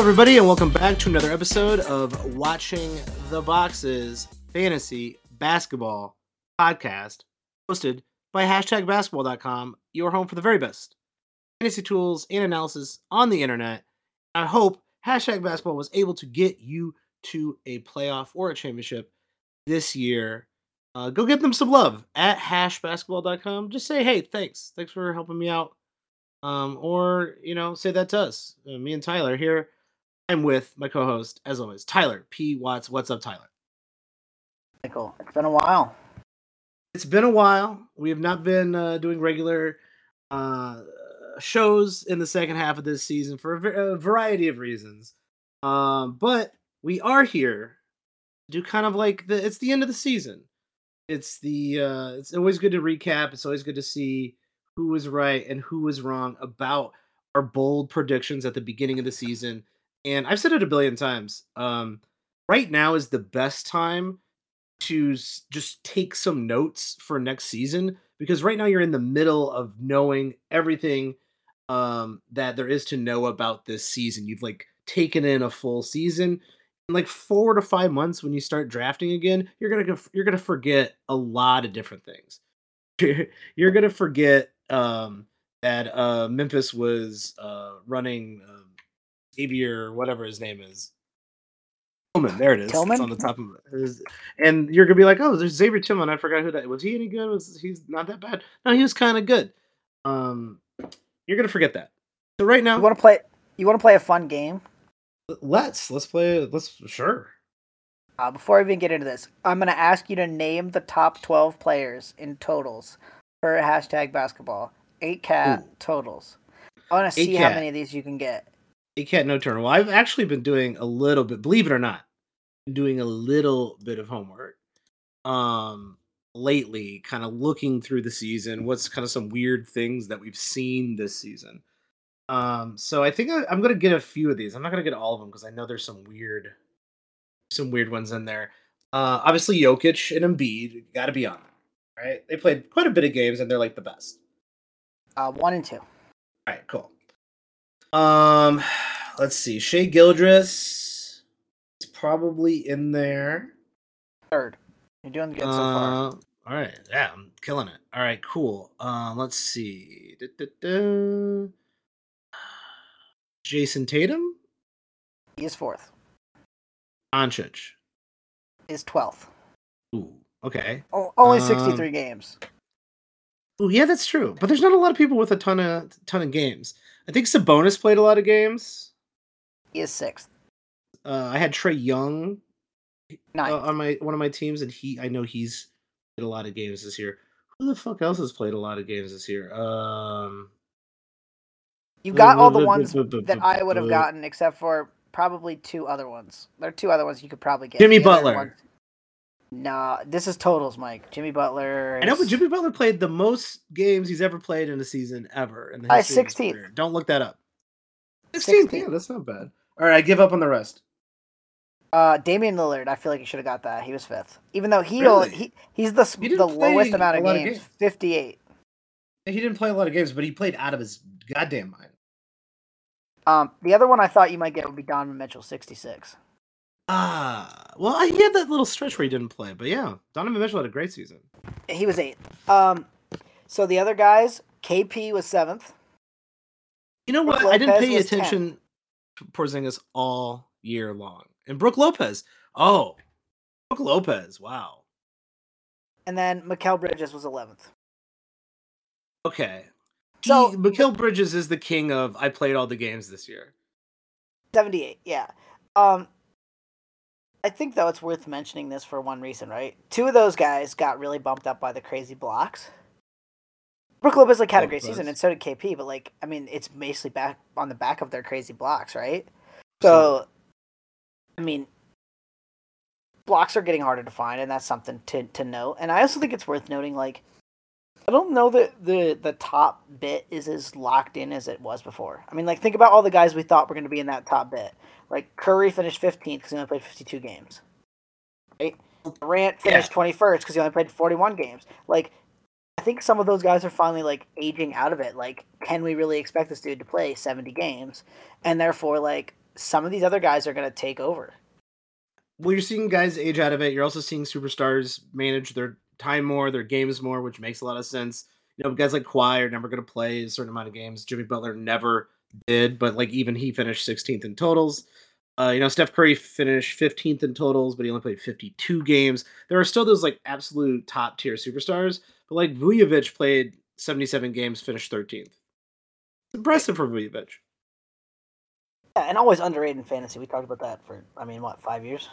Hello, everybody, and welcome back to another episode of Watching the Boxes Fantasy Basketball Podcast, hosted by #basketball.com, your home for the very best fantasy tools and analysis on the internet. I hope #basketball was able to get you to a playoff or a championship this year. Go give them some love at #basketball.com. Just say, hey, thanks for helping me out. Or, you know, say that to us. Me and Tyler here. I'm with my co-host, as always, Tyler P. Watts. What's up, Tyler? Michael, it's been a while. We have not been doing regular shows in the second half of this season for a variety of reasons. But we are here to do kind of like it's the end of the season. It's always good to recap. It's always good to see who was right and who was wrong about our bold predictions at the beginning of the season. And I've said it a billion times. Right now is the best time to just take some notes for next season, because right now you're in the middle of knowing everything that there is to know about this season. You've like taken in a full season. In like 4 to 5 months, when you start drafting again, you're gonna forget a lot of different things. You're gonna forget that Memphis was running Xavier, whatever his name is. Tillman, there it is. Tillman? It's on the top of it. And you're gonna be like, oh, there's Xavier Tillman. I forgot who that was. He any good? He's not that bad. No, he was kind of good. You're gonna forget that. So right now, you want to play a fun game? Let's play. Before I even get into this, I'm going to ask you to name the top 12 players in totals for #basketball. 8-cat totals. I want to see how many of these you can get. 8-cat no turn. Well, I've actually been doing a little bit, believe it or not, of homework lately, kind of looking through the season, what's kind of some weird things that we've seen this season. So I think I'm going to get a few of these. I'm not going to get all of them because I know there's some weird ones in there. Obviously, Jokic and Embiid got to be on there, right? They played quite a bit of games, and they're like the best. 1 and 2. All right, cool. Let's see. Shai Gilgeous is probably in there. Third. You're doing good so far. All right. Yeah, I'm killing it. All right, cool. Let's see. Jason Tatum? He is 4th. Doncic is 12th. Ooh, okay. Oh, only 63 games. Oh, yeah, that's true. But there's not a lot of people with a ton of games. I think Sabonis played a lot of games. He is 6th. I had Trae Young 9th. On one of my teams, and I know he's played a lot of games this year. Who the fuck else has played a lot of games this year? You got all the ones that I would have gotten, except for probably 2 other ones. There are 2 other ones you could probably get. Jimmy Butler. Nah, this is totals, Mike. Jimmy Butler. I know, but Jimmy Butler played the most games he's ever played in a season ever. 16th. Don't look that up. 16th, yeah, that's not bad. All right, I give up on the rest. Damian Lillard, I feel like he should have got that. He was 5th. Even though he's the lowest amount of games, 58. He didn't play a lot of games, but he played out of his goddamn mind. The other one I thought you might get would be Donovan Mitchell, 66. Well, he had that little stretch where he didn't play, but yeah, Donovan Mitchell had a great season. He was 8th. So the other guys, KP was 7th. You know what? I didn't pay attention to Porzingis all year long. And Brook Lopez. Oh, Brook Lopez. Wow. And then Mikal Bridges was 11th. Okay. So Mikal Bridges is the king of I played all the games this year. 78, yeah. I think, though, it's worth mentioning this for one reason, right? 2 of those guys got really bumped up by the crazy blocks. Brook Lopez had a great season, and so did KP, but, it's basically back on the back of their crazy blocks, right? So, blocks are getting harder to find, and that's something to note. And I also think it's worth noting, I don't know that the top bit is as locked in as it was before. Think about all the guys we thought were going to be in that top bit. Curry finished 15th because he only played 52 games. Right? Durant finished 21st because he only played 41 games. I think some of those guys are finally, aging out of it. Can we really expect this dude to play 70 games? And therefore, some of these other guys are going to take over. Well, you're seeing guys age out of it. You're also seeing superstars manage their time more, their games more, which makes a lot of sense. You know, guys like Kawhi are never going to play a certain amount of games. Jimmy Butler never did, but like even he finished 16th in totals. You know, Steph Curry finished 15th in totals, but he only played 52 games. There are still those like absolute top tier superstars, but like Vujovic played 77 games, finished 13th. It's impressive for Vujovic. Yeah, and always underrated in fantasy. We talked about that for, 5 years?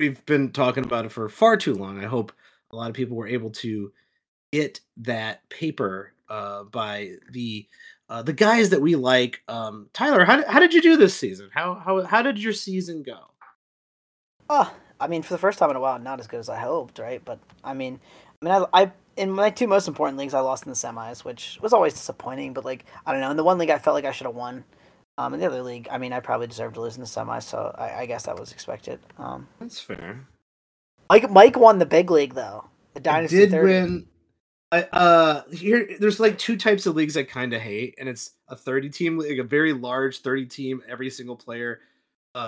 We've been talking about it for far too long. I hope a lot of people were able to get that paper by the guys that we like. Tyler, how did you do this season? How did your season go? For the first time in a while, not as good as I hoped, right? But I in my two most important leagues, I lost in the semis, which was always disappointing. But in the one league, I felt like I should have won. In the other league, I probably deserved to lose in the semis, so I guess that was expected. That's fair. Mike won the big league though. The Dynasty I did 30. Win. There's like two types of leagues I kind of hate, and it's a 30 team league, a very large 30 team, every single player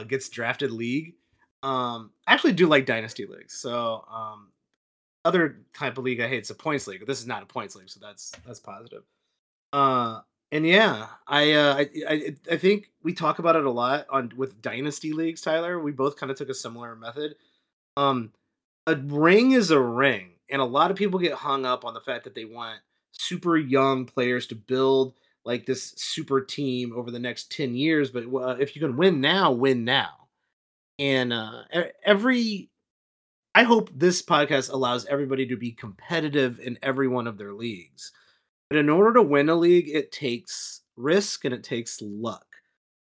gets drafted league. I actually do like dynasty leagues. So other type of league I hate is a points league. This is not a points league, so that's positive. I think we talk about it a lot with dynasty leagues, Tyler. We both kind of took a similar method. A ring is a ring, and a lot of people get hung up on the fact that they want super young players to build like this super team over the next 10 years. But if you can win now, win now. And I hope this podcast allows everybody to be competitive in every one of their leagues. But in order to win a league, it takes risk and it takes luck.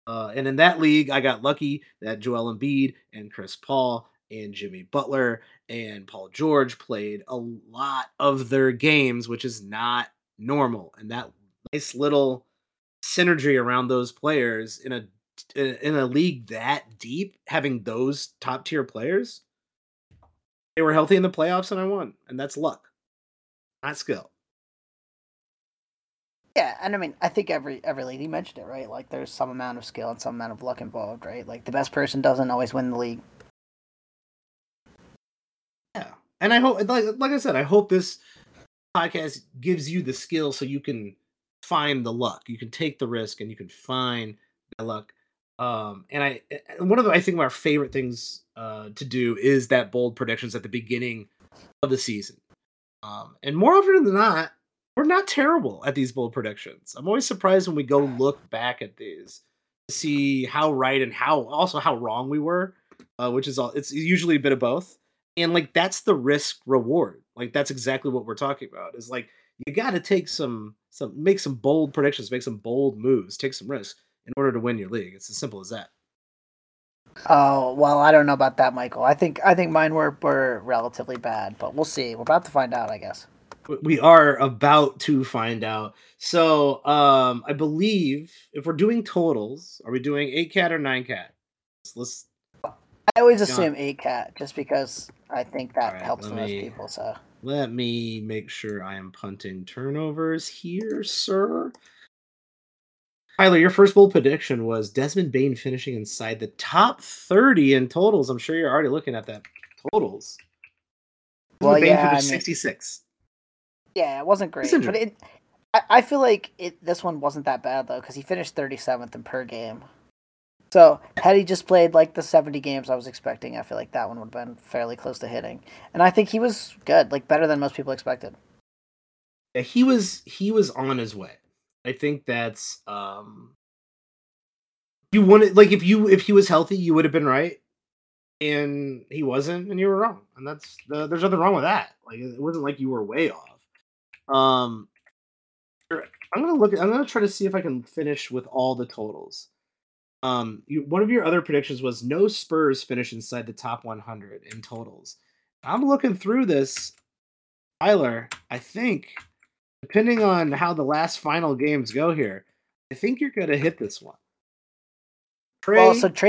And in that league, I got lucky that Joel Embiid and Chris Paul and Jimmy Butler and Paul George played a lot of their games, which is not normal. And that nice little synergy around those players in a league that deep, having those top tier players, they were healthy in the playoffs and I won. And that's luck, not skill. Yeah, and I think every league, you mentioned it, right? Like, there's some amount of skill and some amount of luck involved, right? Like, the best person doesn't always win the league. Yeah, and I hope, like I said, I hope this podcast gives you the skill so you can find the luck. You can take the risk and you can find the luck. I think, one of our favorite things to do is that bold predictions at the beginning of the season. And more often than not, we're not terrible at these bold predictions. I'm always surprised when we go look back at these to see how right and how wrong we were, which is all. It's usually a bit of both, and that's the risk reward. That's exactly what we're talking about. Is you got to take make some bold predictions, make some bold moves, take some risks in order to win your league. It's as simple as that. Oh well, I don't know about that, Michael. I think mine were relatively bad, but we'll see. We're about to find out, I guess. We are about to find out. So I believe if we're doing totals, are we doing 8-cat or 9-cat? I always assume 8-cat just because I think that helps most people. So let me make sure I am punting turnovers here, sir. Tyler, your first bold prediction was Desmond Bane finishing inside the top 30 in totals. I'm sure you're already looking at that totals. Well, Bane finished 66. Yeah, it wasn't great, but I feel like this one wasn't that bad though, because he finished 37th in per game. So had he just played the 70 games I was expecting, I feel like that one would have been fairly close to hitting. And I think he was good, better than most people expected. Yeah, he was on his way. I think that's you wanted if he was healthy, you would have been right, and he wasn't, and you were wrong, and there's nothing wrong with that. It wasn't like you were way off. I'm gonna try to see if I can finish with all the totals. One of your other predictions was no Spurs finish inside the top 100 in totals. I'm looking through this, Tyler. I think, depending on how the last final games go here, I think you're gonna hit this one. Tre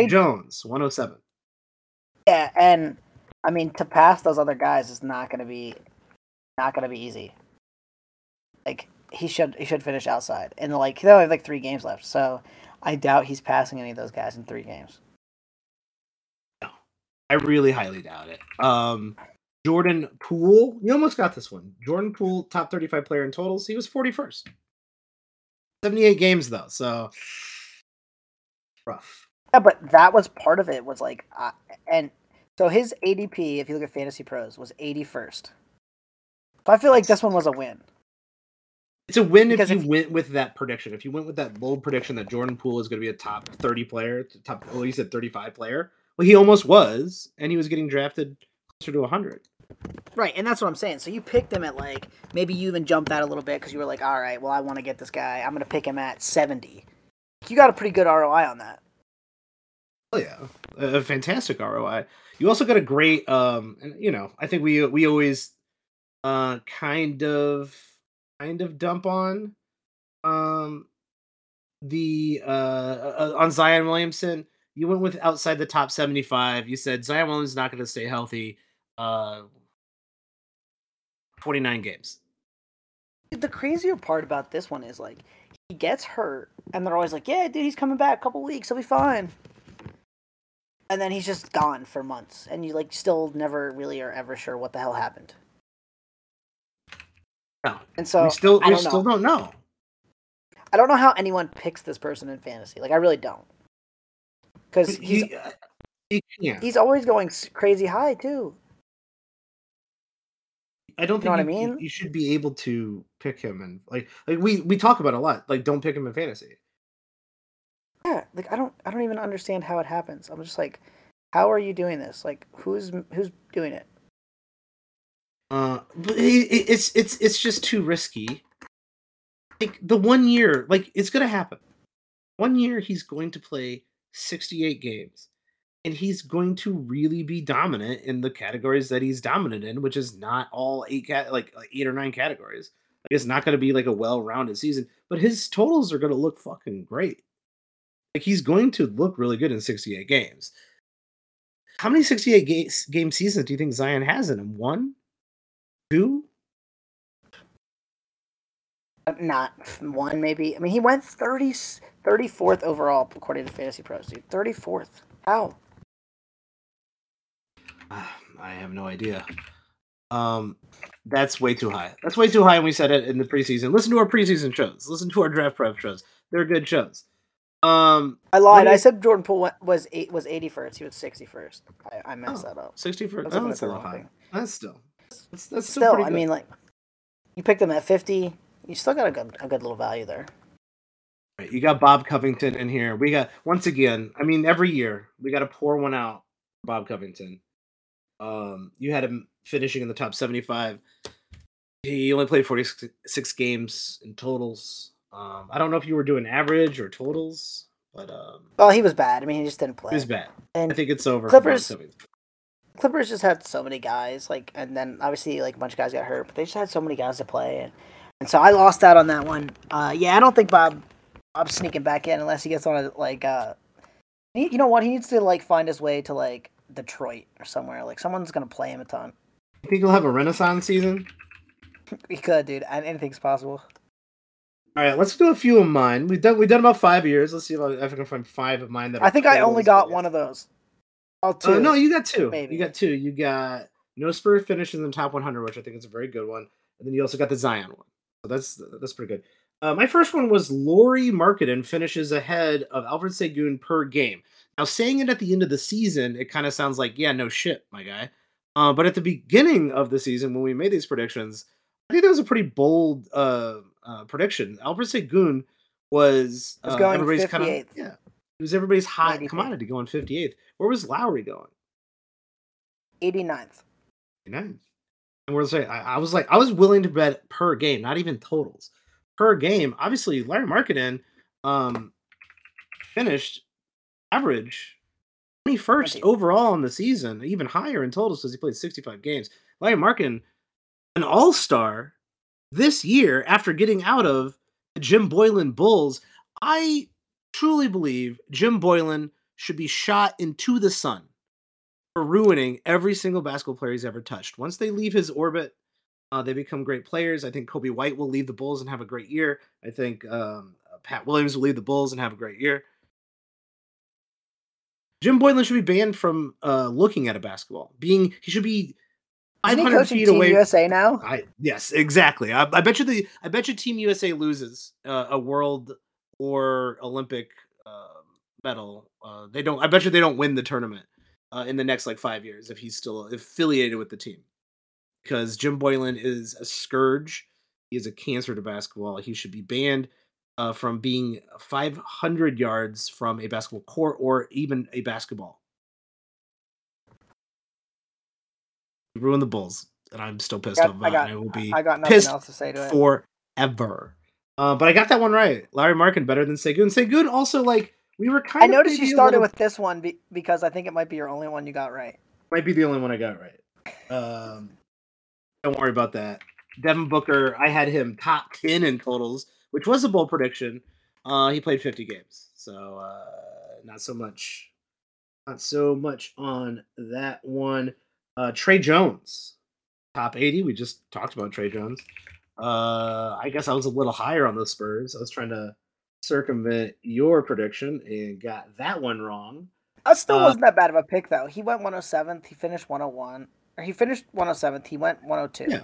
Jones, 107. Yeah, and to pass those other guys is not gonna be easy. he should finish outside. And like they only have like 3 games left, so I doubt he's passing any of those guys in 3 games. No, I really highly doubt it. Jordan Poole, you almost got this one. Jordan Poole, top 35 player in totals. He was 41st. 78 games though, so rough. Yeah, but that was part of it. Was like, and so his ADP, if you look at Fantasy Pros, was 81st. So I feel like this one was a win. It's a win because if you went with that prediction. If you went with that bold prediction that Jordan Poole is going to be a top 30 player, well, he said 35 player. Well, he almost was, and he was getting drafted closer to 100. Right, and that's what I'm saying. So you picked him at like, maybe you even jumped that a little bit because you were like, all right, well, I want to get this guy. I'm going to pick him at 70. You got a pretty good ROI on that. Oh, yeah. A fantastic ROI. You also got a great, and, you know, I think we always kind of dump on on Zion Williamson. You went with outside the top 75. You said Zion Williamson's not going to stay healthy. 29 games. The crazier part about this one is like he gets hurt, and they're always like, "Yeah, dude, he's coming back a couple weeks. He'll be fine." And then he's just gone for months, and you like still never really are ever sure what the hell happened. No. And so we still don't know. I don't know how anyone picks this person in fantasy. Like I really don't, because he's always going crazy high too. I don't think you should be able to pick him, and like we talk about a lot. Like don't pick him in fantasy. Yeah, like I don't even understand how it happens. I'm just like, how are you doing this? Like who's doing it? But it's just too risky. Like the 1 year, like it's gonna happen. 1 year he's going to play 68 games, and he's going to really be dominant in the categories that he's dominant in, which is not all 8 or 9 categories. Like it's not gonna be like a well-rounded season, but his totals are gonna look fucking great. Like he's going to look really good in 68 games. How many 68 game seasons do you think Zion has in him? 1? 2? Not 1, maybe. I mean, he went 34th overall, according to Fantasy Pros, dude. 34th. How? I have no idea. That's way too high. That's way too high, and we said it in the preseason. Listen to our preseason shows. Listen to our draft prep shows. They're good shows. I lied. I said Jordan Poole was 81st. He was 61st. I messed that up. 61st. Oh, that's a little high. That's still pretty good. I mean, like you picked him at 50. You still got a good little value there. Right, you got Bob Covington in here. We got once again. I mean, every year we got to pour one out. Bob Covington. You had him finishing in the top 75. He only played 46 games in totals. I don't know if you were doing average or totals, but well, he was bad. I mean, he just didn't play. He was bad. And I think it's over. Clippers just had so many guys, like, and then obviously like a bunch of guys got hurt, but they just had so many guys to play, and so I lost out on that one. Yeah, I don't think Bob's sneaking back in unless he gets on a like. You know what? He needs to like find his way to like Detroit or somewhere. Like someone's gonna play him a ton. You think he'll have a renaissance season? He could, dude. Anything's possible. All right, let's do a few of mine. We've done about 5 years. Let's see if I can find 5 of mine. I think I only got one of those. Oh, 2. No, you got 2. Maybe. You got 2. You got no Spurs finishes in the top 100, which I think is a very good one. And then you also got the Zion one. So that's pretty good. My first one was Lauri Markkanen finishes ahead of Alperen Sengun per game. Now, saying it at the end of the season, it kind of sounds like, yeah, no shit, my guy. But at the beginning of the season, when we made these predictions, I think that was a pretty bold prediction. Alperen Sengun was going everybody's 58th. It was everybody's hot 98th. Commodity going 58th. Where was Lowry going? 89th. 89th. And we're saying I was willing to bet per game, not even totals. Per game, obviously Lauri Markkanen finished average 21st overall in the season, even higher in totals because he played 65 games. Lauri Markkanen, an all-star. This year, after getting out of the Jim Boylen Bulls, I truly believe Jim Boylen should be shot into the sun for ruining every single basketball player he's ever touched. Once they leave his orbit, They become great players. I think Kobe White will leave the Bulls and have a great year. I think Pat Williams will leave the Bulls and have a great year. Jim Boylen should be banned from looking at a basketball. He should be 500 feet away. Team USA now? Yes, exactly. I bet you Team USA loses a world or Olympic medal. They don't. I bet you they don't win the tournament in the next 5 years if he's still affiliated with the team. Because Jim Boylen is a scourge. He is a cancer to basketball. He should be banned from being 500 yards from a basketball court or even a basketball. You ruined the Bulls, and I'm still pissed off about it. And I will be pissed else to say to forever. But I got that one right. Lauri Markkanen better than Sengun. Sengun also, we were kind of... I noticed you started with this one because I think it might be your only one you got right. Might be the only one I got right. Don't worry about that. Devin Booker, I had him top 10 in totals, which was a bold prediction. He played 50 games, so not so much on that one. Tre Jones, top 80. We just talked about Tre Jones. I guess I was a little higher on the Spurs. I was trying to circumvent your prediction and got that one wrong. I still wasn't that bad of a pick, though. He went 107th. He finished 101. He finished 107th. He went 102. Yeah.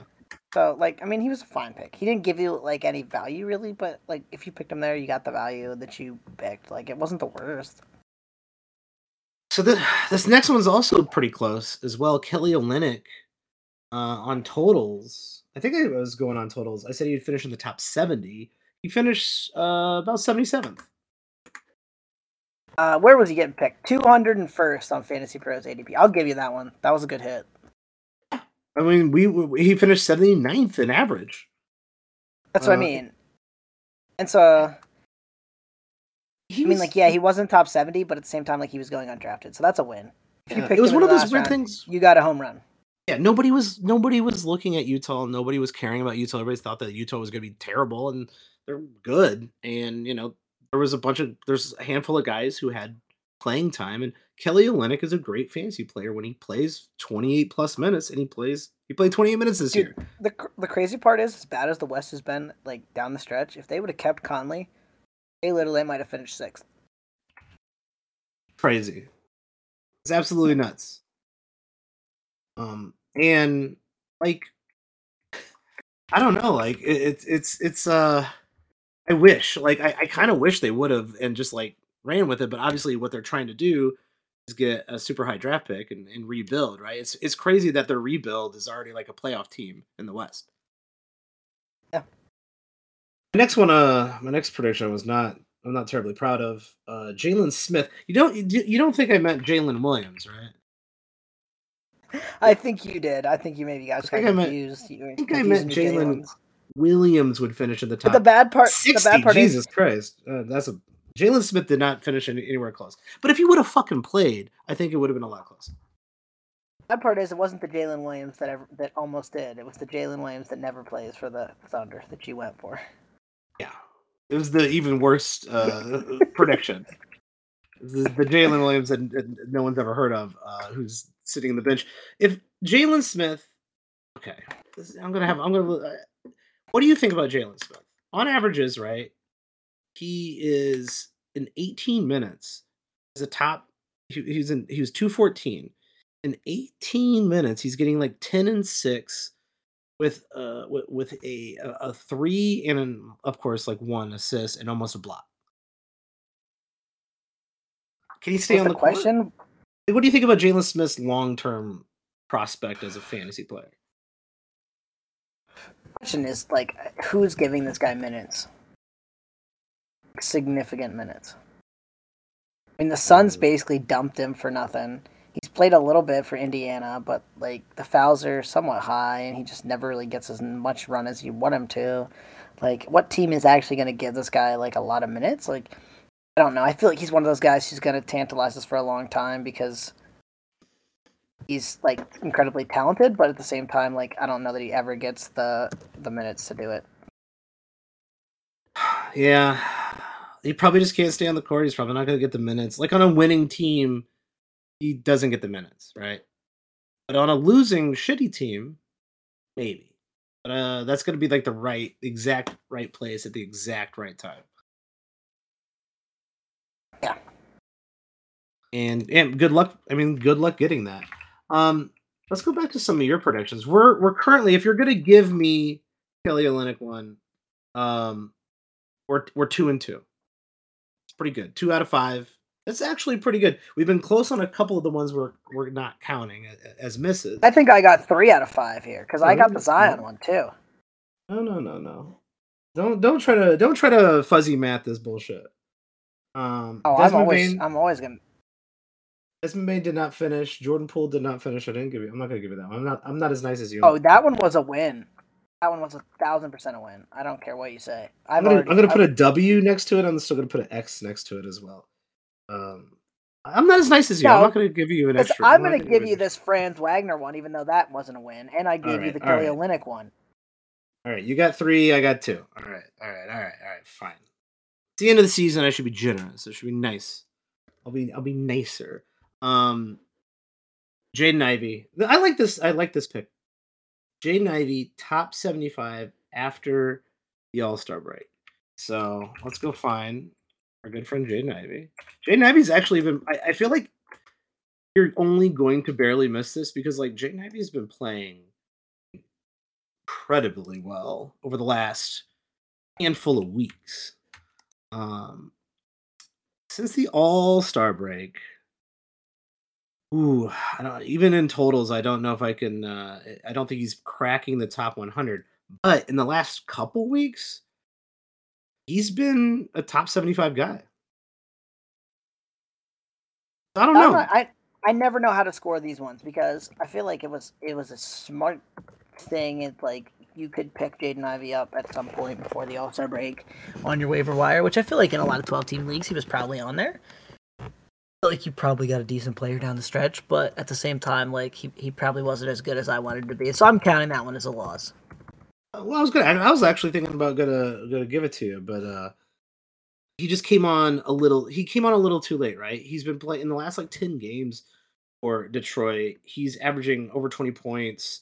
So, he was a fine pick. He didn't give you, any value, really. But, if you picked him there, you got the value that you picked. It wasn't the worst. So, this next one's also pretty close as well. Kelly Olynyk on totals. I think I was going on totals. I said he'd finish in the top 70. He finished about 77th. Where was he getting picked? 201st on Fantasy Pros ADP. I'll give you that one. That was a good hit. I mean, he finished 79th in average. That's what I mean. And so, he wasn't top 70, but at the same time, he was going undrafted. So that's a win. It was one of those weird things. You got a home run. Yeah, nobody was looking at Utah. Nobody was caring about Utah. Everybody thought that Utah was going to be terrible, and they're good. And, there's a handful of guys who had playing time, and Kelly Olynyk is a great fantasy player when he plays 28 plus minutes, and he played 28 minutes this year. The crazy part is, as bad as the West has been, down the stretch, if they would have kept Conley, they literally might have finished 6th. Crazy. It's absolutely nuts. And I don't know, I wish, I kind of wish they would have and just ran with it, but obviously what they're trying to do is get a super high draft pick and rebuild, right? It's crazy that their rebuild is already a playoff team in the West. Yeah. The next one, my next prediction I'm not terribly proud of. Jalen Smith. You don't think I meant Jalen Williams, right? I think you did. I think you maybe got confused. I think I meant Jalen Williams would finish in the top. But the bad part. 60, the bad part Jesus is Christ. Jalen Smith did not finish anywhere close. But if he would have fucking played, I think it would have been a lot closer. That part is, it wasn't the Jalen Williams that almost did. It was the Jalen Williams that never plays for the Thunder that you went for. Yeah. It was the even worse prediction. The Jalen Williams that no one's ever heard of, who's sitting on the bench. If Jalen Smith... Okay. What do you think about Jalen Smith? On averages, right? He is in 18 minutes. He's a top. He was 214 in 18 minutes. He's getting 10 and 6 with a 3 and of course 1 assist and almost a block. Can he stay on the question? Court? What do you think about Jalen Smith's long-term prospect as a fantasy player? The question is who's giving this guy minutes? Significant minutes. I mean, the Suns basically dumped him for nothing. He's played a little bit for Indiana, but the fouls are somewhat high, and he just never really gets as much run as you want him to. What team is actually going to give this guy a lot of minutes? I don't know. I feel like he's one of those guys who's going to tantalize us for a long time because he's incredibly talented, but at the same time, I don't know that he ever gets the minutes to do it. Yeah. He probably just can't stay on the court. He's probably not going to get the minutes. On a winning team, he doesn't get the minutes, right? But on a losing, shitty team, maybe. But that's going to be like the exact right place at the exact right time. Yeah. And good luck. I mean, good luck getting that. Let's go back to some of your predictions. We're currently, if you're going to give me Kelly Olynyk one, we're 2-2. It's pretty good. 2 out of 5. That's actually pretty good. We've been close on a couple of the ones we're not counting as misses. I think I got 3 out of 5 here because I got the Zion one too. No. Don't try to fuzzy math this bullshit. I'm always gonna. Desmond Bane did not finish. Jordan Poole did not finish. I'm not gonna give you that one. I'm not as nice as you. Oh, that one was a win. That one was 1,000% a win. I don't care what you say. I'm gonna put a W next to it. I'm still gonna put an X next to it as well. I'm not as nice as you. No, I'm not going to give you an extra. I'm going to give you this Franz Wagner one, even though that wasn't a win, and I gave you the Kelly Olynyk one. All right, you got 3. I got 2. All right. Fine. At the end of the season, I should be generous. I should be nice. I'll be nicer. Jaden Ivey. I like this pick. Jaden Ivey, top 75 after the All-Star break. So let's go find our good friend Jaden Ivey. Jaden Ivey's actually been. I feel like you're only going to barely miss this because, like, Jaden Ivey's been playing incredibly well over the last handful of weeks. Since the All-Star break, even in totals, I don't know if I can. I don't think he's cracking the top 100. But in the last couple weeks, he's been a top 75 guy. I don't know. I never know how to score these ones because I feel like it was a smart thing. It's like you could pick Jaden Ivey up at some point before the All-Star break on your waiver wire, which I feel like in a lot of 12-team leagues he was probably on there. I feel like you probably got a decent player down the stretch, but at the same time, like he probably wasn't as good as I wanted him to be. So I'm counting that one as a loss. Well, I was actually thinking about gonna give it to you, but he just came on a little. He came on a little too late, right? He's been playing in the last 10 games for Detroit. He's averaging over 20 points,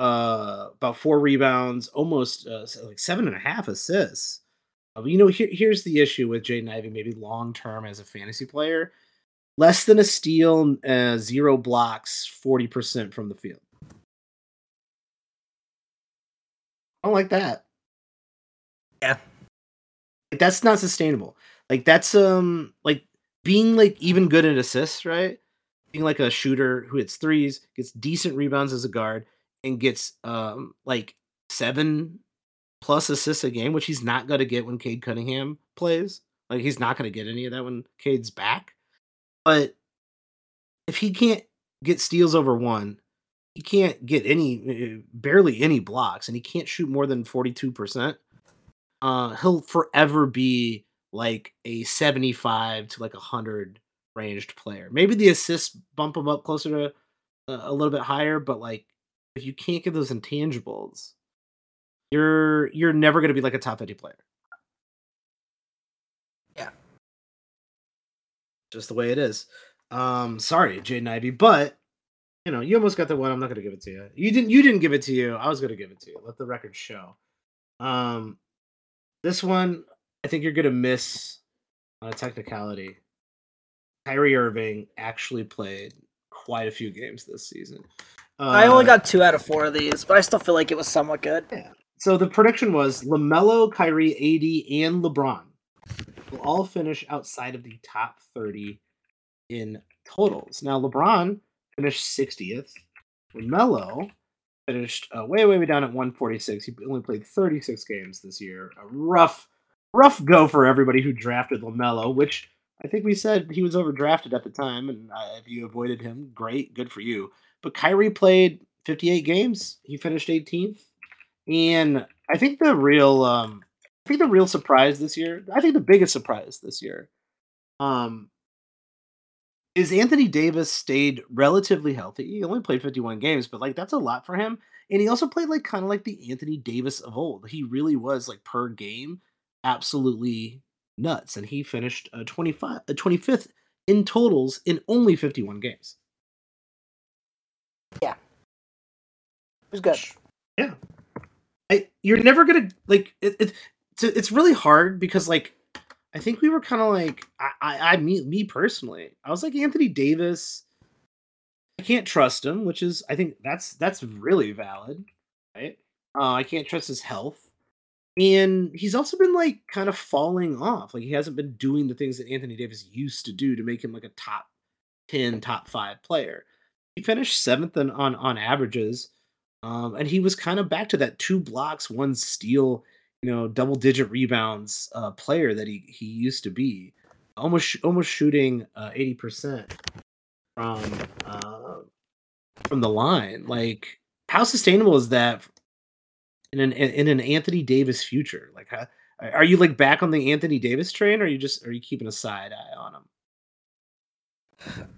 about 4 rebounds, almost 7.5 assists. But here's the issue with Jaden Ivey, maybe long term as a fantasy player: less than a steal, 0 blocks, 40% from the field. I don't like that. Yeah. Like, that's not sustainable. Like, that's, being, even good at assists, right? Being, a shooter who hits threes, gets decent rebounds as a guard, and gets, 7+ assists a game, which he's not going to get when Cade Cunningham plays. Like, he's not going to get any of that when Cade's back. But if he can't get steals over 1, he can't get barely any blocks, and he can't shoot more than 42%. He'll forever be like a 75 to 100 ranged player. Maybe the assists bump him up closer to a little bit higher, but if you can't get those intangibles, you're never going to be a top 50 player. Yeah, just the way it is. Sorry, Jaden Ivey, but. You almost got the one. I'm not going to give it to you. You didn't give it to you. I was going to give it to you. Let the record show. This one, I think you're going to miss on a technicality. Kyrie Irving actually played quite a few games this season. I only got 2 out of 4 of these, but I still feel like it was somewhat good. Yeah. So the prediction was LaMelo, Kyrie, AD, and LeBron will all finish outside of the top 30 in totals. Now, LeBron finished 60th. LaMelo finished way down at 146. He only played 36 games this year. A rough go for everybody who drafted LaMelo, which I think we said he was overdrafted at the time, and if you avoided him, great, good for you. But Kyrie played 58 games. He finished 18th. And I think the real surprise this year, I think the biggest surprise this year, is Anthony Davis stayed relatively healthy. He only played 51 games, but that's a lot for him. And he also played kind of the Anthony Davis of old. He really was per game, absolutely nuts. And he finished 25th in totals in only 51 games. Yeah, it was good. Yeah, you're never gonna like it's really hard because like I think we were kind of like me personally, I was like Anthony Davis, I can't trust him, which is I think that's really valid, right? I can't trust his health, and he's also been like kind of falling off. Like he hasn't been doing the things that Anthony Davis used to do to make him like a top 10, top 5 player. He finished 7th on averages, and he was kind of back to that 2 blocks, 1 steal, you know, double digit rebounds player that he used to be, almost shooting 80% from the line. Like how sustainable is that in an Anthony Davis future? Like how, are you like back on the Anthony Davis train, or are you keeping a side eye on him?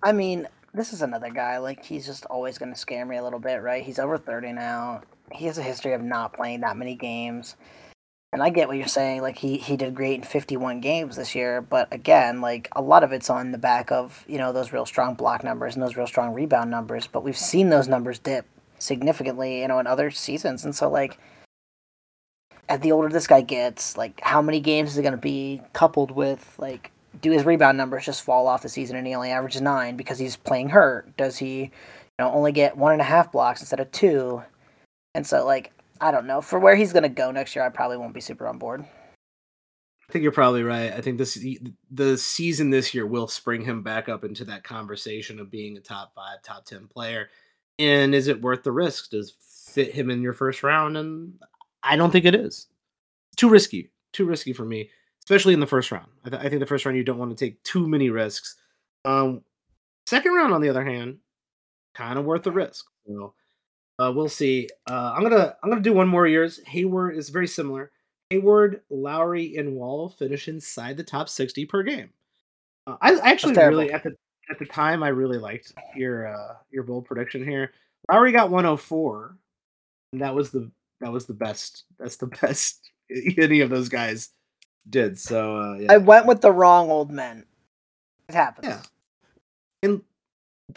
I mean, this is another guy, like he's just always going to scare me a little bit, right? He's over 30 now. He has a history of not playing that many games. And I get what you're saying, like he did great in 51 games this year, but again, like a lot of it's on the back of, you know, those real strong block numbers and those real strong rebound numbers, but we've seen those numbers dip significantly, you know, in other seasons. And so like at the older this guy gets, like how many games is it going to be, coupled with like do his rebound numbers just fall off the season and he only averages 9 because he's playing hurt? Does he, you know, only get 1.5 blocks instead of 2? And so like I don't know. For where he's going to go next year, I probably won't be super on board. I think you're probably right. I think the season this year will spring him back up into that conversation of being a top 5, top 10 player. And is it worth the risk? Does fit him in your first round? And I don't think it is. Too risky. Too risky for me, especially in the first round. I think the first round you don't want to take too many risks. Second round, on the other hand, kind of worth the risk. You know? We'll see. I'm gonna do one more years. Hayward is very similar. Hayward, Lowry, and Wall finish inside the top 60 per game. I actually really at the time I really liked your bold prediction here. Lowry got 104, and that was the best. That's the best any of those guys did. So yeah. I went with the wrong old men. It happens. Yeah. And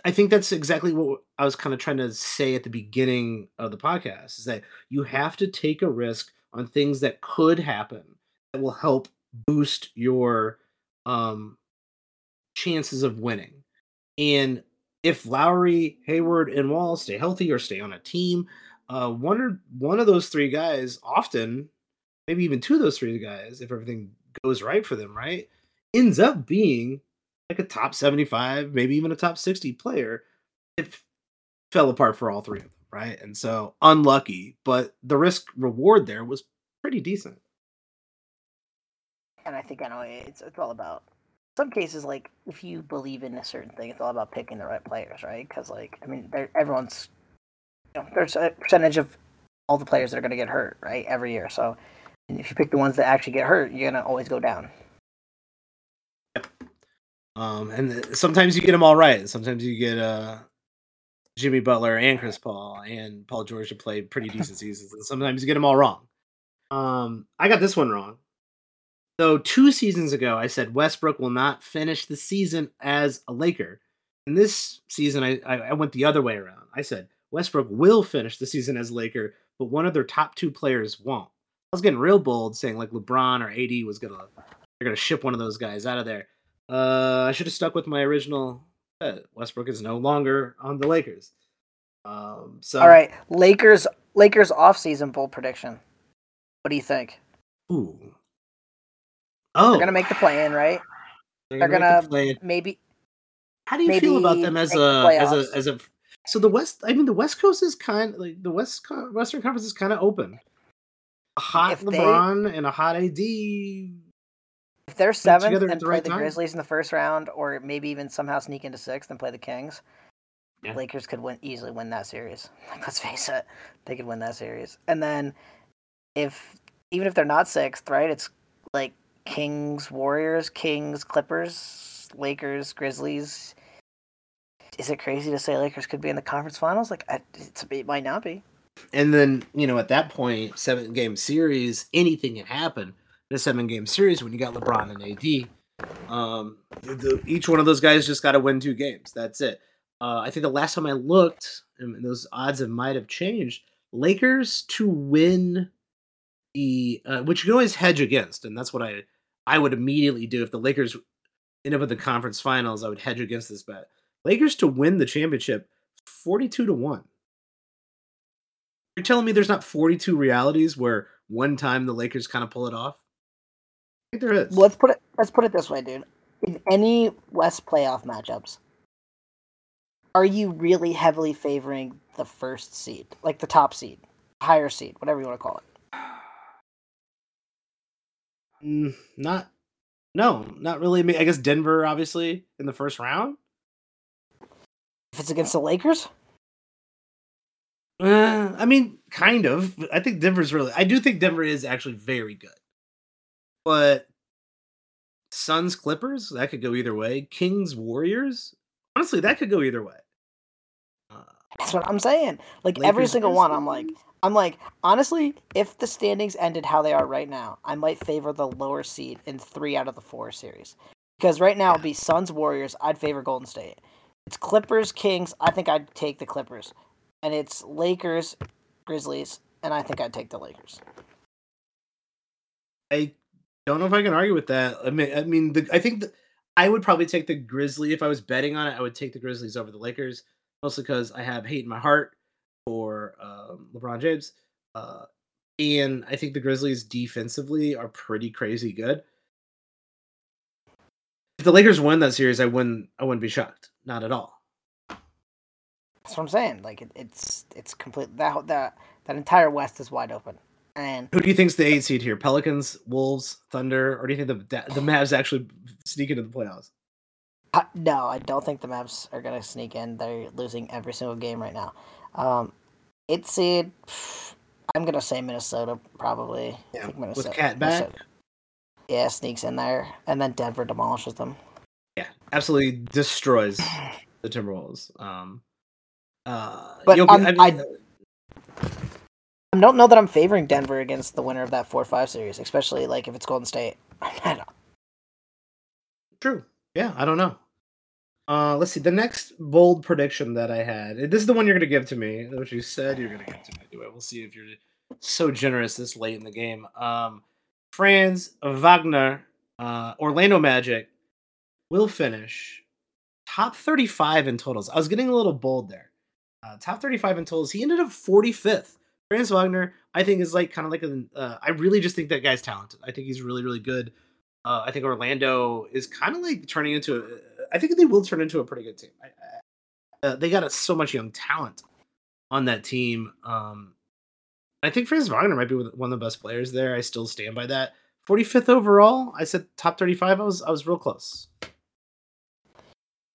I think that's exactly what I was kind of trying to say at the beginning of the podcast, is that you have to take a risk on things that could happen that will help boost your chances of winning. And if Lowry, Hayward, and Wall stay healthy or stay on a team, one of those three guys, often maybe even two of those three guys, if everything goes right for them, right, ends up being like a top 75, maybe even a top 60 player. It fell apart for all three of them, right? And so unlucky, but the risk reward there was pretty decent. And I think I know it's all about, in some cases, like if you believe in a certain thing, it's all about picking the right players, right? Because like I mean, everyone's, you know, there's a percentage of all the players that are going to get hurt, right, every year. So if you pick the ones that actually get hurt, you're going to always go down. And sometimes you get them all right. Sometimes you get Jimmy Butler and Chris Paul and Paul George have played pretty decent seasons. And sometimes you get them all wrong. I got this one wrong. So 2 seasons ago, I said Westbrook will not finish the season as a Laker. And this season, I went the other way around. I said Westbrook will finish the season as a Laker, but one of their top 2 players won't. I was getting real bold, saying like LeBron or AD was they're gonna ship one of those guys out of there. I should have stuck with my original bet. Westbrook is no longer on the Lakers. So all right, Lakers offseason bold prediction. What do you think? Ooh. Oh, they're gonna make the play-in, right? They're gonna maybe. How do you feel about them as a? So the West. I mean, the West Coast is kind of like the Western Conference is kind of open. A hot LeBron and a hot AD. If they're 7th and play the Grizzlies in the first round, or maybe even somehow sneak into 6th and play the Kings, yeah. Lakers could easily win that series. Like, let's face it, they could win that series. And then even if they're not 6th, right, it's like Kings, Warriors, Kings, Clippers, Lakers, Grizzlies. Is it crazy to say Lakers could be in the conference finals? Like, it might not be. And then, you know, at that point, 7-game series, anything can happen. The 7-game series when you got LeBron and AD. Each one of those guys just got to win 2 games. That's it. I think the last time I looked, and those odds might have changed, Lakers to win the which you can always hedge against, and that's what I would immediately do if the Lakers end up at the conference finals. I would hedge against this bet. Lakers to win the championship, 42-1. You're telling me there's not 42 realities where one time the Lakers kind of pull it off? I think there is. Let's put it this way, dude. In any West playoff matchups, are you really heavily favoring the first seed, like the top seed, higher seed, whatever you want to call it? Not really. I mean, I guess Denver, obviously, in the first round. If it's against the Lakers? I mean, kind of. I think I do think Denver is actually very good. But Suns, Clippers, that could go either way. Kings, Warriors, honestly, that could go either way. That's what I'm saying. Like Lakers, every single one, I'm like, honestly, if the standings ended how they are right now, I might favor the lower seed in 3 out of the 4 series. Because right now it'd be Suns, Warriors, I'd favor Golden State. It's Clippers, Kings, I think I'd take the Clippers. And it's Lakers, Grizzlies, and I think I'd take the Lakers. I don't know if I can argue with that. I think I would probably take the Grizzlies. If I was betting on it, I would take the Grizzlies over the Lakers, mostly because I have hate in my heart for LeBron James. And I think the Grizzlies defensively are pretty crazy good. If the Lakers win that series, I wouldn't be shocked. Not at all. That's what I'm saying. Like it's complete. That entire West is wide open. And who do you think's the 8 seed here? Pelicans, Wolves, Thunder, or do you think the Mavs actually sneak into the playoffs? No, I don't think the Mavs are going to sneak in. They're losing every single game right now. 8 seed, I'm going to say Minnesota probably. Yeah, I think Minnesota, with Cat back. Minnesota. Yeah, sneaks in there, and then Denver demolishes them. Yeah, absolutely destroys the Timberwolves. But I don't know that I'm favoring Denver against the winner of that 4-5 series, especially like if it's Golden State. I don't. True. Yeah, I don't know. Let's see. The next bold prediction that I had. This is the one you're going to give to me, which you said you're going to give to me. Anyway, we'll see if you're so generous this late in the game. Franz Wagner, Orlando Magic, will finish top 35 in totals. I was getting a little bold there. Top 35 in totals. He ended up 45th. Franz Wagner, I think, is like kind of like I really just think that guy's talented. I think he's really, really good. I think Orlando is kind of like turning into I think they will turn into a pretty good team. They got so much young talent on that team. I think Franz Wagner might be one of the best players there. I still stand by that. 45th overall. I said top 35. I was real close.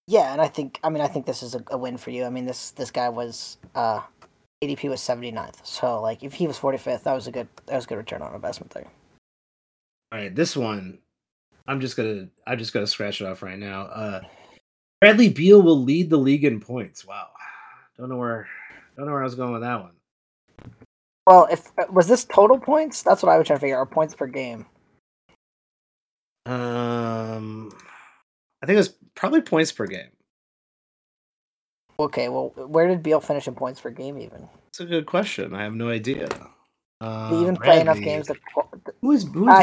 Yeah, and I think this is a win for you. I mean, this guy was ADP was 79th. So like if he was 45th, that was a good return on investment there. All right, this one I'm just gonna scratch it off right now. Bradley Beal will lead the league in points. Wow. Don't know where I was going with that one. Well, if was this total points? That's what I was trying to figure out. Or points per game. I think it was probably points per game. Okay, well, where did Beal finish in points per game even? That's a good question. I have no idea. Did he even play enough games to... he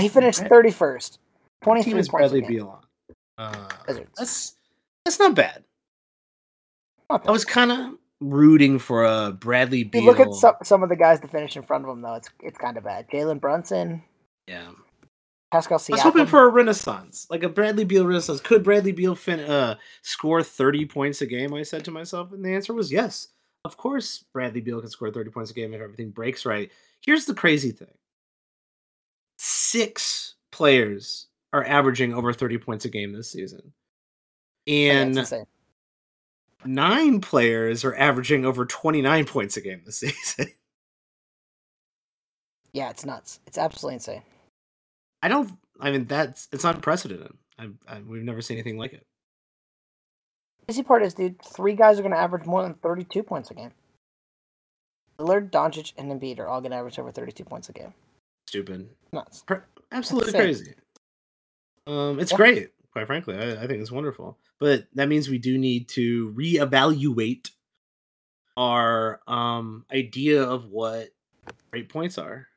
finished 31st. 23 points Bradley Beal on. That's not bad. Okay. I was kind of rooting for a Bradley Beal. You look at some of the guys that finished in front of him, though. It's kind of bad. Jalen Brunson. Yeah. Pascal Siakam. I was hoping for a renaissance, like a Bradley Beal renaissance. Could Bradley Beal score 30 points a game? I said to myself, and the answer was yes. Of course, Bradley Beal can score 30 points a game if everything breaks right. Here's the crazy thing. 6 players are averaging over 30 points a game this season. And yeah, 9 players are averaging over 29 points a game this season. Yeah, it's nuts. It's absolutely insane. It's unprecedented. We've never seen anything like it. The easy part is, dude, 3 guys are going to average more than 32 points a game. Lillard, Doncic, and Embiid are all going to average over 32 points a game. Stupid. Nuts. Absolutely crazy. It's great, quite frankly. I think it's wonderful. But that means we do need to reevaluate our idea of what great points are.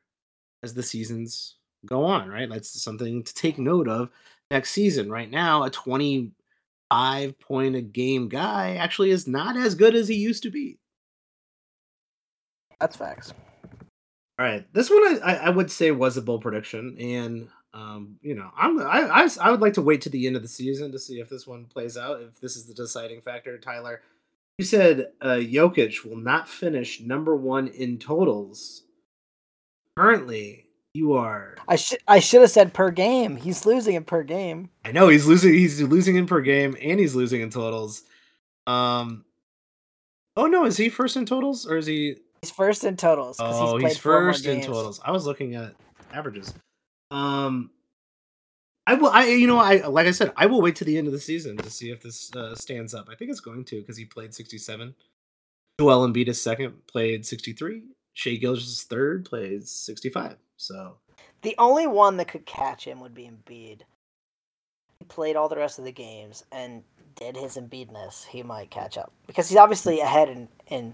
as the seasons go on, right? That's something to take note of next season. Right now, a 25 point a game guy actually is not as good as he used to be. That's facts. All right, this one I would say was a bold prediction, and I would like to wait to the end of the season to see if this one plays out. If this is the deciding factor, Tyler, you said Jokic will not finish number one in totals. Currently, you are. I should have said per game. He's losing it per game. I know he's losing. He's losing in per game, and he's losing in totals. Oh no, is he first in totals, or is he? He's first in totals. Oh, he's first in totals. I was looking at averages. Like I said, I will wait to the end of the season to see if this stands up. I think it's going to, because he played 67. Joel Embiid is second, played 63. Shai Gilgeous is third, plays 65. So the only one that could catch him would be Embiid. He played all the rest of the games and did his Embiidness. He might catch up because he's obviously ahead in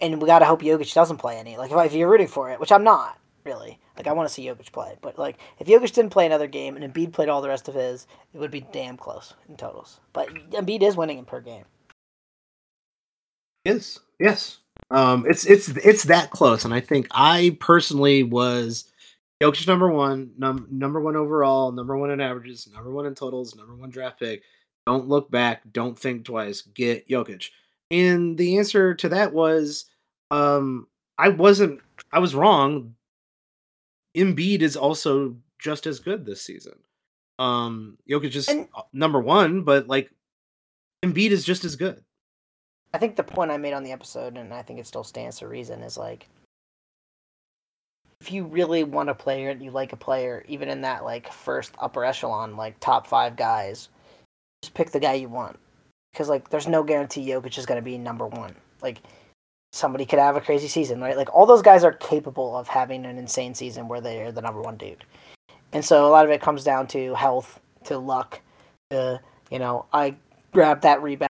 and we gotta hope Jokic doesn't play any. Like if you're rooting for it, which I'm not really. Like I want to see Jokic play, but like if Jokic didn't play another game and Embiid played all the rest of his, it would be damn close in totals. But Embiid is winning in per game. Yes. It's that close, and I think I personally was Jokic number one overall, number one in averages, number one in totals, number one draft pick. Don't look back. Don't think twice. Get Jokic. And the answer to that was, I was wrong. Embiid is also just as good this season. Jokic is number one, but like Embiid is just as good. I think the point I made on the episode, and I think it still stands to reason, is like, if you really want a player and you like a player, even in that like first upper echelon, like top five guys, just pick the guy you want. Because, like, there's no guarantee Jokic is going to be number one. Like, somebody could have a crazy season, right? Like, all those guys are capable of having an insane season where they're the number one dude. And so a lot of it comes down to health, to luck, to, I grabbed that rebound,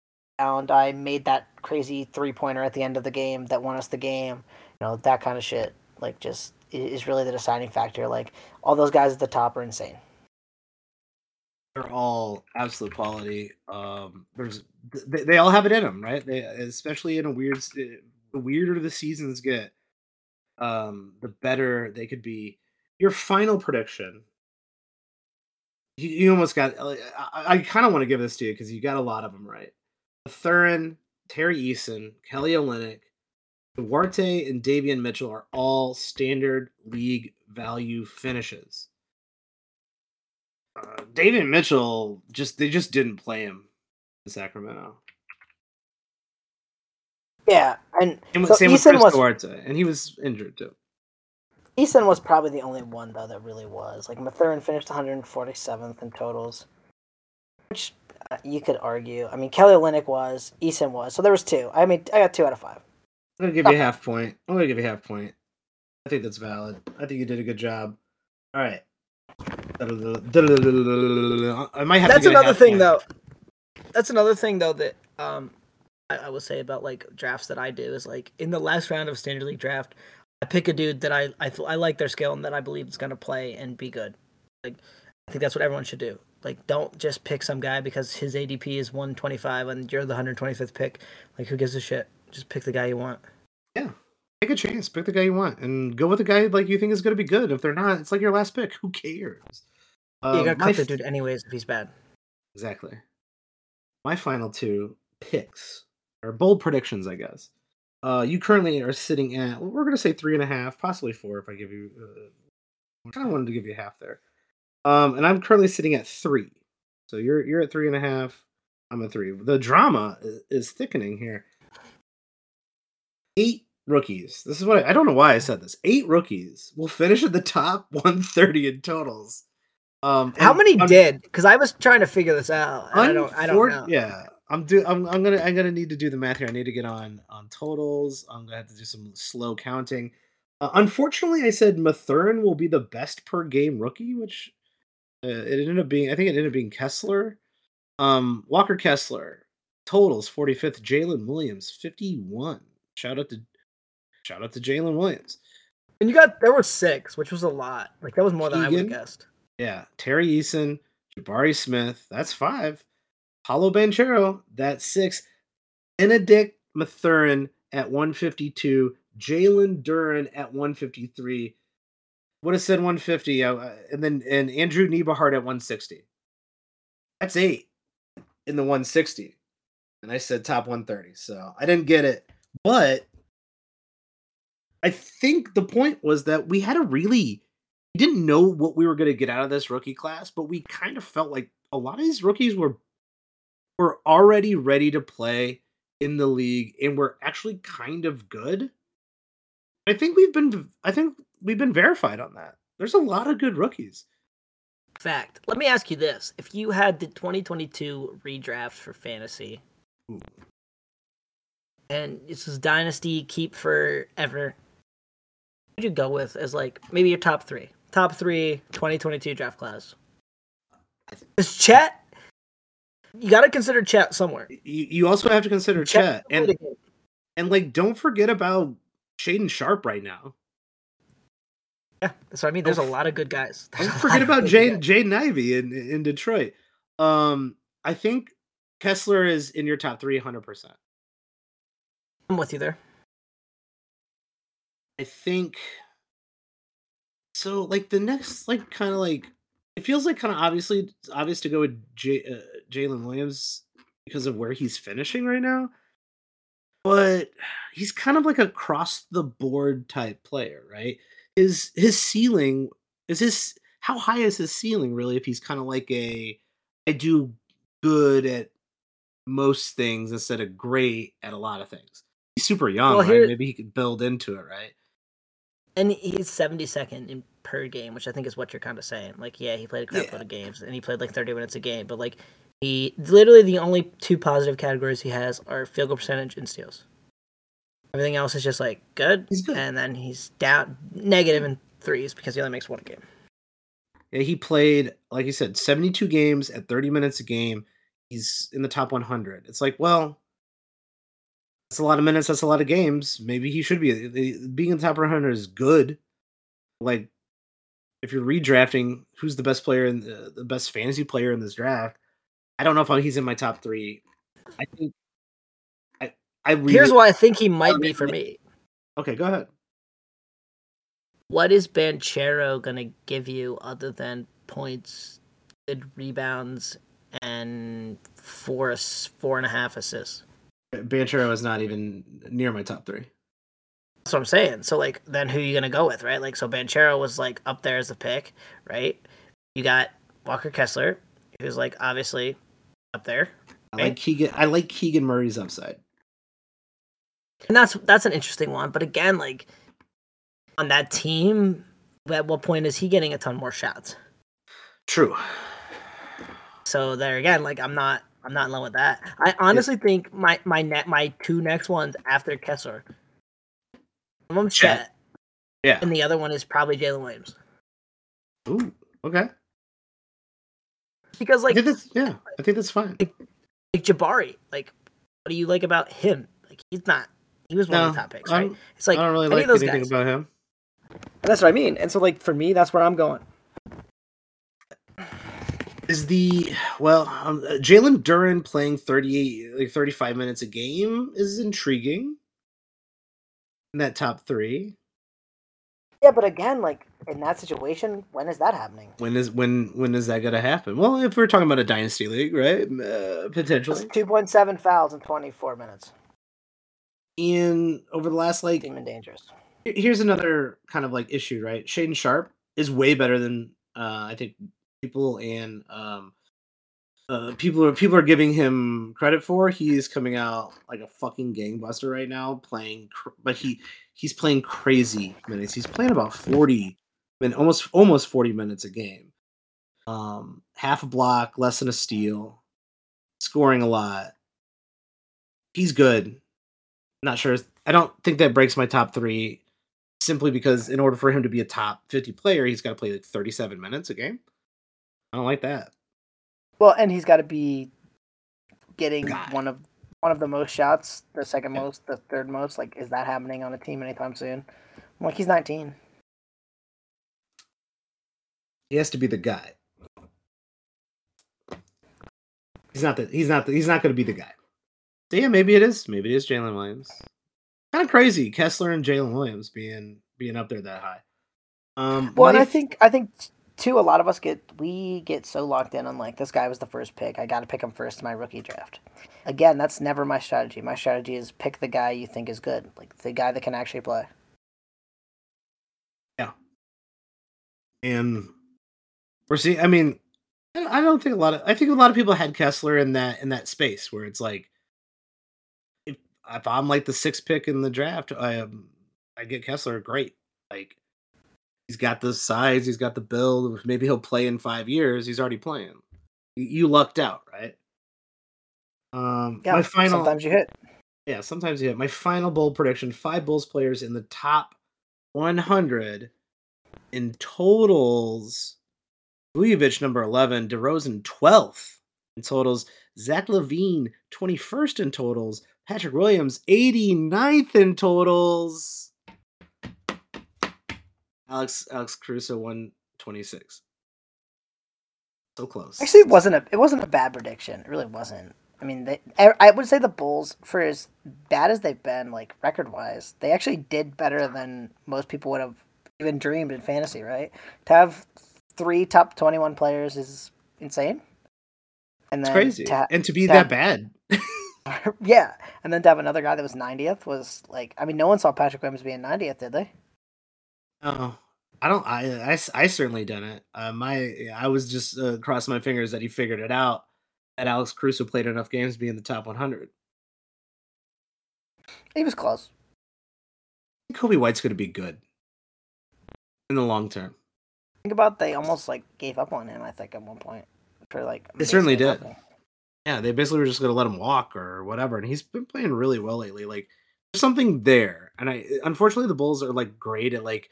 I made that crazy three-pointer at the end of the game that won us the game, that kind of shit. Like, just is really the deciding factor. Like, all those guys at the top are insane. They're all absolute quality. They all have it in them, right? They, especially in a weird, the weirder the seasons get, the better they could be. Your final prediction, you almost got. I kind of want to give this to you because you got a lot of them right. Thurin, Terry Eason, Kelly Olynyk, Duarte, and Davion Mitchell are all standard league value finishes. Davion Mitchell, they just didn't play him in Sacramento. Yeah, and so same with Chris Duarte, and he was injured too. Eason was probably the only one though that really was. Like Mathurin finished 147th in totals, which you could argue. I mean, Kelly Olynyk was, Eason was, so there was two. I mean, I got 2 out of 5. I'm gonna give you half point. I think that's valid. I think you did a good job. All right. I might have. That's another thing, though. That's another thing, though, that I will say about like drafts that I do is like in the last round of standard league draft, I pick a dude that I like their skill and that I believe is going to play and be good. Like I think that's what everyone should do. Like don't just pick some guy because his ADP is 125 and you're the 125th pick. Like who gives a shit? Just pick the guy you want. Yeah. Take a chance, pick the guy you want, and go with the guy like you think is going to be good. If they're not, it's like your last pick. Who cares? You got to cut the dude anyways if he's bad. Exactly. My final two picks, or bold predictions, I guess. You currently are sitting at, we're going to say 3.5, possibly 4 if I give you, I kind of wanted to give you half there. And I'm currently sitting at 3. So you're at 3.5, I'm at 3. The drama is thickening here. 8 rookies. This is what I don't know why I said this. 8 rookies will finish at the top 130 in totals. How many did? Because I was trying to figure this out. I don't know. Yeah, I'm gonna need to do the math here. I need to get on totals. I'm gonna have to do some slow counting. Unfortunately, I said Mathurin will be the best per game rookie, which it ended up being. I think it ended up being Kessler, Walker Kessler. Totals 45th. Jalen Williams 51. Shout out to Jalen Williams. And you got, there were six, which was a lot. Like, that was more than Keegan, I would have guessed. Yeah. Terry Eason, Jabari Smith, that's five. Paolo Banchero, that's six. Benedict Mathurin at 152. Jalen Duren at 153. Would have said 150. And then Andrew Nibahart at 160. That's eight in the 160. And I said top 130. So I didn't get it. But I think the point was that we had we didn't know what we were going to get out of this rookie class, but we kind of felt like a lot of these rookies were already ready to play in the league and were actually kind of good. I think we've been verified on that. There's a lot of good rookies. Fact. Let me ask you this. If you had the 2022 redraft for fantasy, ooh, and this is Dynasty Keep Forever, who'd you go with as like maybe your top three? Top three 2022 draft class. Is Chet? You got to consider Chet somewhere. You also have to consider Chet. And like, don't forget about Shaden Sharp right now. Yeah, that's what I mean. There's a lot of good guys. Don't forget about Jaden Ivey in Detroit. I think Kessler is in your top 300%. I'm with you there. I think so. Like the next, like kind of like it feels like kind of obvious to go with Jalen Williams because of where he's finishing right now. But he's kind of like a cross the board type player, right? His ceiling is how high is his ceiling really? If he's kind of like I do good at most things instead of great at a lot of things. He's super young, right? Maybe he could build into it, right? And he's 72nd in per game, which I think is what you're kind of saying. Like, yeah, he played a crap load of games, and he played like 30 minutes a game, but like he literally the only two positive categories he has are field goal percentage and steals. Everything else is just like good, and then he's down negative in threes because he only makes one a game. Yeah, he played, like you said, 72 games at 30 minutes a game. He's in the top 100. It's like, well, that's a lot of minutes. That's a lot of games. Maybe he should be. Being in the top 100 is good. Like, if you're redrafting, who's the best player in the best fantasy player in this draft? I don't know if he's in my top three. I think. Here's why I think he might be for me. Okay, go ahead. What is Banchero going to give you other than points, good rebounds, and 4.5 assists? Banchero is not even near my top three. That's what I'm saying. So, like, then who are you going to go with, right? Like, so Banchero was, like, up there as the pick, right? You got Walker Kessler, who's, like, obviously up there. Right? I like Keegan Murray's upside. And that's an interesting one. But again, like, on that team, at what point is he getting a ton more shots? True. So there again, like, I'm not in love with that. I honestly think my two next ones after Kessler, one of them's Chet. Yeah. And the other one is probably Jalen Williams. Ooh, okay. Because, like, I think that's fine. Like Jabari, like, what do you like about him? Like, he's not. He was one of the top picks, right? It's like I don't really like anything about him. That's what I mean. And so, like, for me, that's where I'm going. Is Jalen Duren playing 35 minutes a game is intriguing in that top three. Yeah, but again, like in that situation, when is that happening? When is that going to happen? Well, if we're talking about a dynasty league, right? Potentially 2.7 fouls in 24 minutes. And over the last, like, Demon Dangerous. Here's another kind of like issue, right? Shaden Sharp is way better than I think people and people are giving him credit for. He's coming out like a fucking gangbuster right now, playing, but he's playing crazy minutes. He's playing about 40, and almost 40 minutes a game. Half a block, less than a steal, scoring a lot. He's good. Not sure. I don't think that breaks my top three simply because in order for him to be a top 50 player, he's got to play like 37 minutes a game. I don't like that. Well, and he's got to be getting one of the most shots, the second most, the third most. Like, is that happening on a team anytime soon? I'm like, he's 19. He has to be the guy. He's not going to be the guy. So yeah, maybe it is. Maybe it is Jalen Williams. Kind of crazy, Kessler and Jalen Williams being up there that high. Well, and I think too, a lot of us get so locked in on like, this guy was the first pick, I got to pick him first in my rookie draft. Again, that's never my strategy. My strategy is pick the guy you think is good, like the guy that can actually play. Yeah. And we're seeing. I mean, I don't think I think a lot of people had Kessler in that space where it's like, if I'm like the sixth pick in the draft, I get Kessler, great. Like, he's got the size, he's got the build. Maybe he'll play in 5 years. He's already playing. You lucked out, right? Yeah. Sometimes you hit. Yeah, sometimes you hit. My final bold prediction: 5 Bulls players in the top 100 in totals. Vujovic number 11, DeRozan 12th in totals, Zach LaVine 21st in totals. Patrick Williams, 89th in totals. Alex Caruso, 126. So close. Actually, it wasn't a bad prediction. It really wasn't. I mean, I would say the Bulls, for as bad as they've been, like record-wise, they actually did better than most people would have even dreamed in fantasy. Right? To have 3 top 21 players is insane. And then it's crazy. And to be that bad. Yeah, and then to have another guy that was 90th was like, I mean, no one saw Patrick Williams being 90th, did they? Oh, I don't. I certainly didn't. I was just crossing my fingers that he figured it out, that Alex Caruso played enough games to be in the top 100. He was close. Kobe White's going to be good in the long term. Think about, they almost like gave up on him. I think at one point, for like they certainly did. Nothing. Yeah, they basically were just going to let him walk or whatever, and he's been playing really well lately. Like, there's something there, and unfortunately the Bulls are like great at like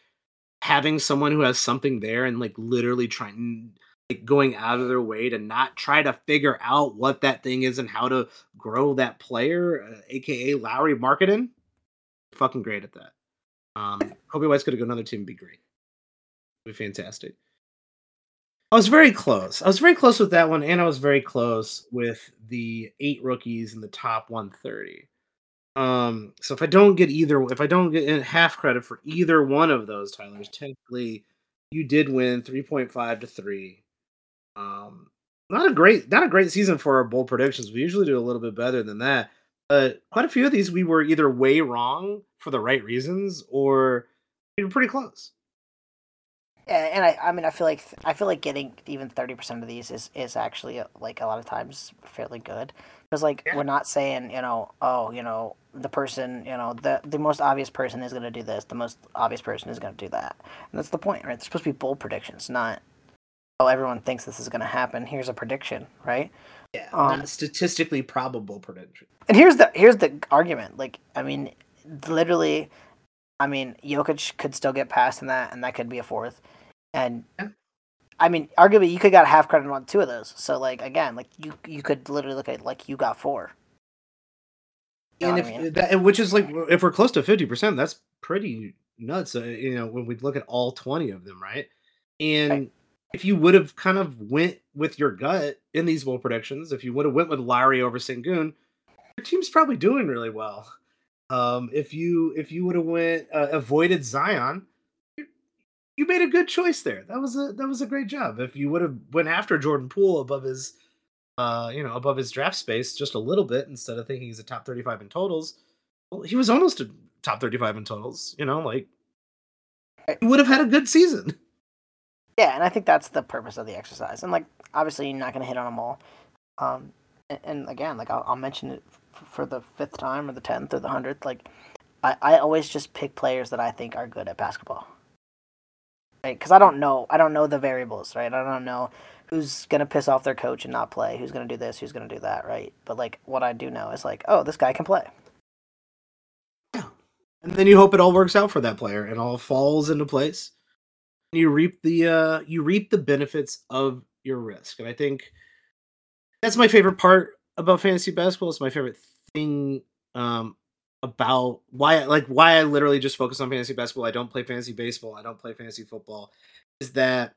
having someone who has something there and like literally trying, like going out of their way to not try to figure out what that thing is and how to grow that player, aka Lauri Markkanen. Fucking great at that. Kobe White's going to go another team and be great. It'd be fantastic. I was very close. I was very close with that one, and I was very close with the 8 rookies in the top 130. So if I don't get half credit for either one of those, Tyler's, technically you did win 3.5-3. Not a great season for our bold predictions. We usually do a little bit better than that. But quite a few of these we were either way wrong for the right reasons, or we were pretty close. And I feel like getting even 30% of these is actually like a lot of times fairly good, because like, yeah, we're not saying, you know, oh, you know, the person, you know, the most obvious person is going to do this, the most obvious person is going to do that, and that's the point, right? They're supposed to be bold predictions, not, oh, everyone thinks this is going to happen, here's a prediction, right? Yeah, not statistically probable prediction. And here's the argument, like, I mean, literally, I mean, Jokic could still get past in that, and that could be a 4th. And I mean, arguably, you could got half credit on 2 of those. So, like, again, like you could literally look at it like you got 4. You know, and which is like, if we're close to 50%, that's pretty nuts. You know, when we look at all 20 of them, right? And right, if you would have kind of went with your gut in these bowl predictions, if you would have went with Lauri over Sengun, your team's probably doing really well. If you would have went avoided Zion, you made a good choice there. That was a great job. If you would have went after Jordan Poole above his draft space just a little bit, instead of thinking he's a top 35 in totals, well, he was almost a top 35 in totals. You know, like, you would have had a good season. Yeah, and I think that's the purpose of the exercise. And like, obviously, you're not going to hit on them all. And again, like I'll mention it for the 5th time, or the 10th, or the 100th, like, I always just pick players that I think are good at basketball, right? Because I don't know the variables, right? I don't know who's gonna piss off their coach and not play, who's gonna do this, who's gonna do that, right? But like, what I do know is like, oh, this guy can play. Yeah, and then you hope it all works out for that player and all falls into place. And you reap the benefits of your risk, and I think that's my favorite part about fantasy basketball. It's my favorite thing about why I literally just focus on fantasy basketball. I don't play fantasy baseball. I don't play fantasy football. Is that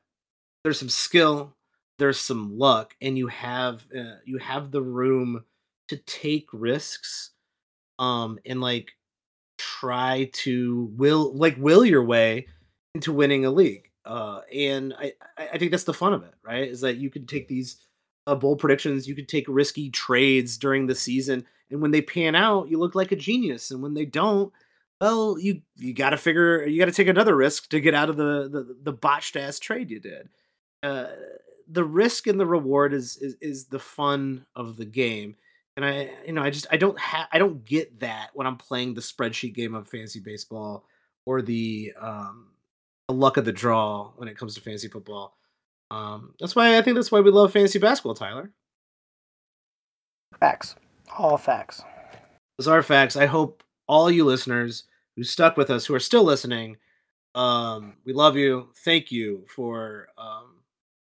there's some skill, there's some luck, and you have the room to take risks, and like try to will your way into winning a league. And I think that's the fun of it, right? Is that you can take these bold predictions, you can take risky trades during the season, and when they pan out, you look like a genius. And when they don't, well, you got to take another risk to get out of the botched ass trade you did. The risk and the reward is the fun of the game. And I don't get that when I'm playing the spreadsheet game of fantasy baseball or the luck of the draw when it comes to fantasy football. That's why we love fantasy basketball, Tyler. Facts. All facts. Those are facts. I hope all you listeners who stuck with us, who are still listening, we love you. Thank you for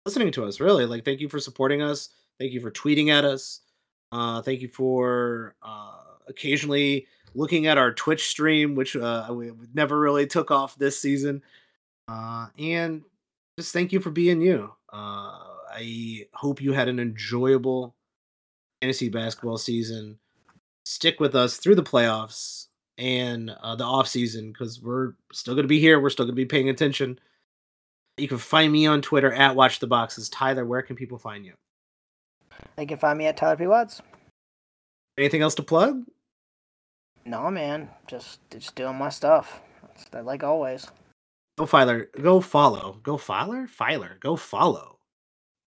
listening to us, really. Like, thank you for supporting us. Thank you for tweeting at us. Thank you for occasionally looking at our Twitch stream, which we never really took off this season. And just thank you for being you. I hope you had an enjoyable fantasy basketball season. Stick with us through the playoffs and the off season, because we're still going to be here. We're still going to be paying attention. You can find me on Twitter at WatchTheBoxes. Tyler, where can people find you? They can find me at Tyler P. Watts. Anything else to plug? No, man. Just doing my stuff. Like always. Go follow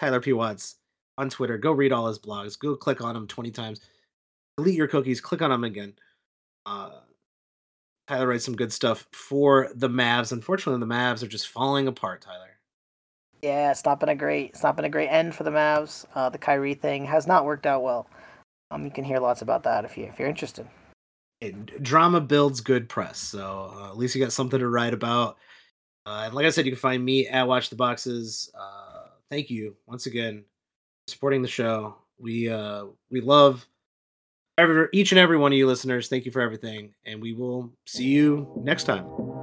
Tyler P. Watts on Twitter. Go read all his blogs. Go click on them 20 times. Delete your cookies. Click on them again. Tyler writes some good stuff for the Mavs. Unfortunately, the Mavs are just falling apart, Tyler. Yeah, it's not been a great end for the Mavs. The Kyrie thing has not worked out well. You can hear lots about that if you're interested. Drama builds good press, so at least you got something to write about. And like I said, you can find me at Watch the Boxes. Thank you once again for supporting the show. We love each and every one of you listeners. Thank you for everything, and we will see you next time.